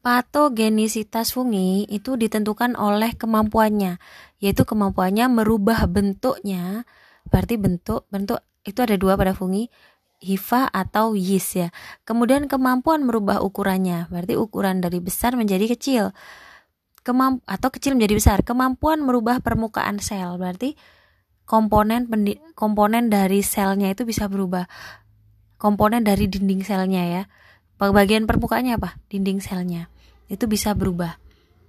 Patogenisitas fungi itu ditentukan oleh kemampuannya, yaitu kemampuannya merubah bentuknya. Berarti bentuk itu ada dua pada fungi, hifa atau yeast ya. Kemudian kemampuan merubah ukurannya, berarti ukuran dari besar menjadi kecil, atau kecil menjadi besar. Kemampuan merubah permukaan sel, berarti komponen dari selnya itu bisa berubah. Komponen dari dinding selnya ya. Bagian permukaannya apa? Dinding selnya. Itu bisa berubah.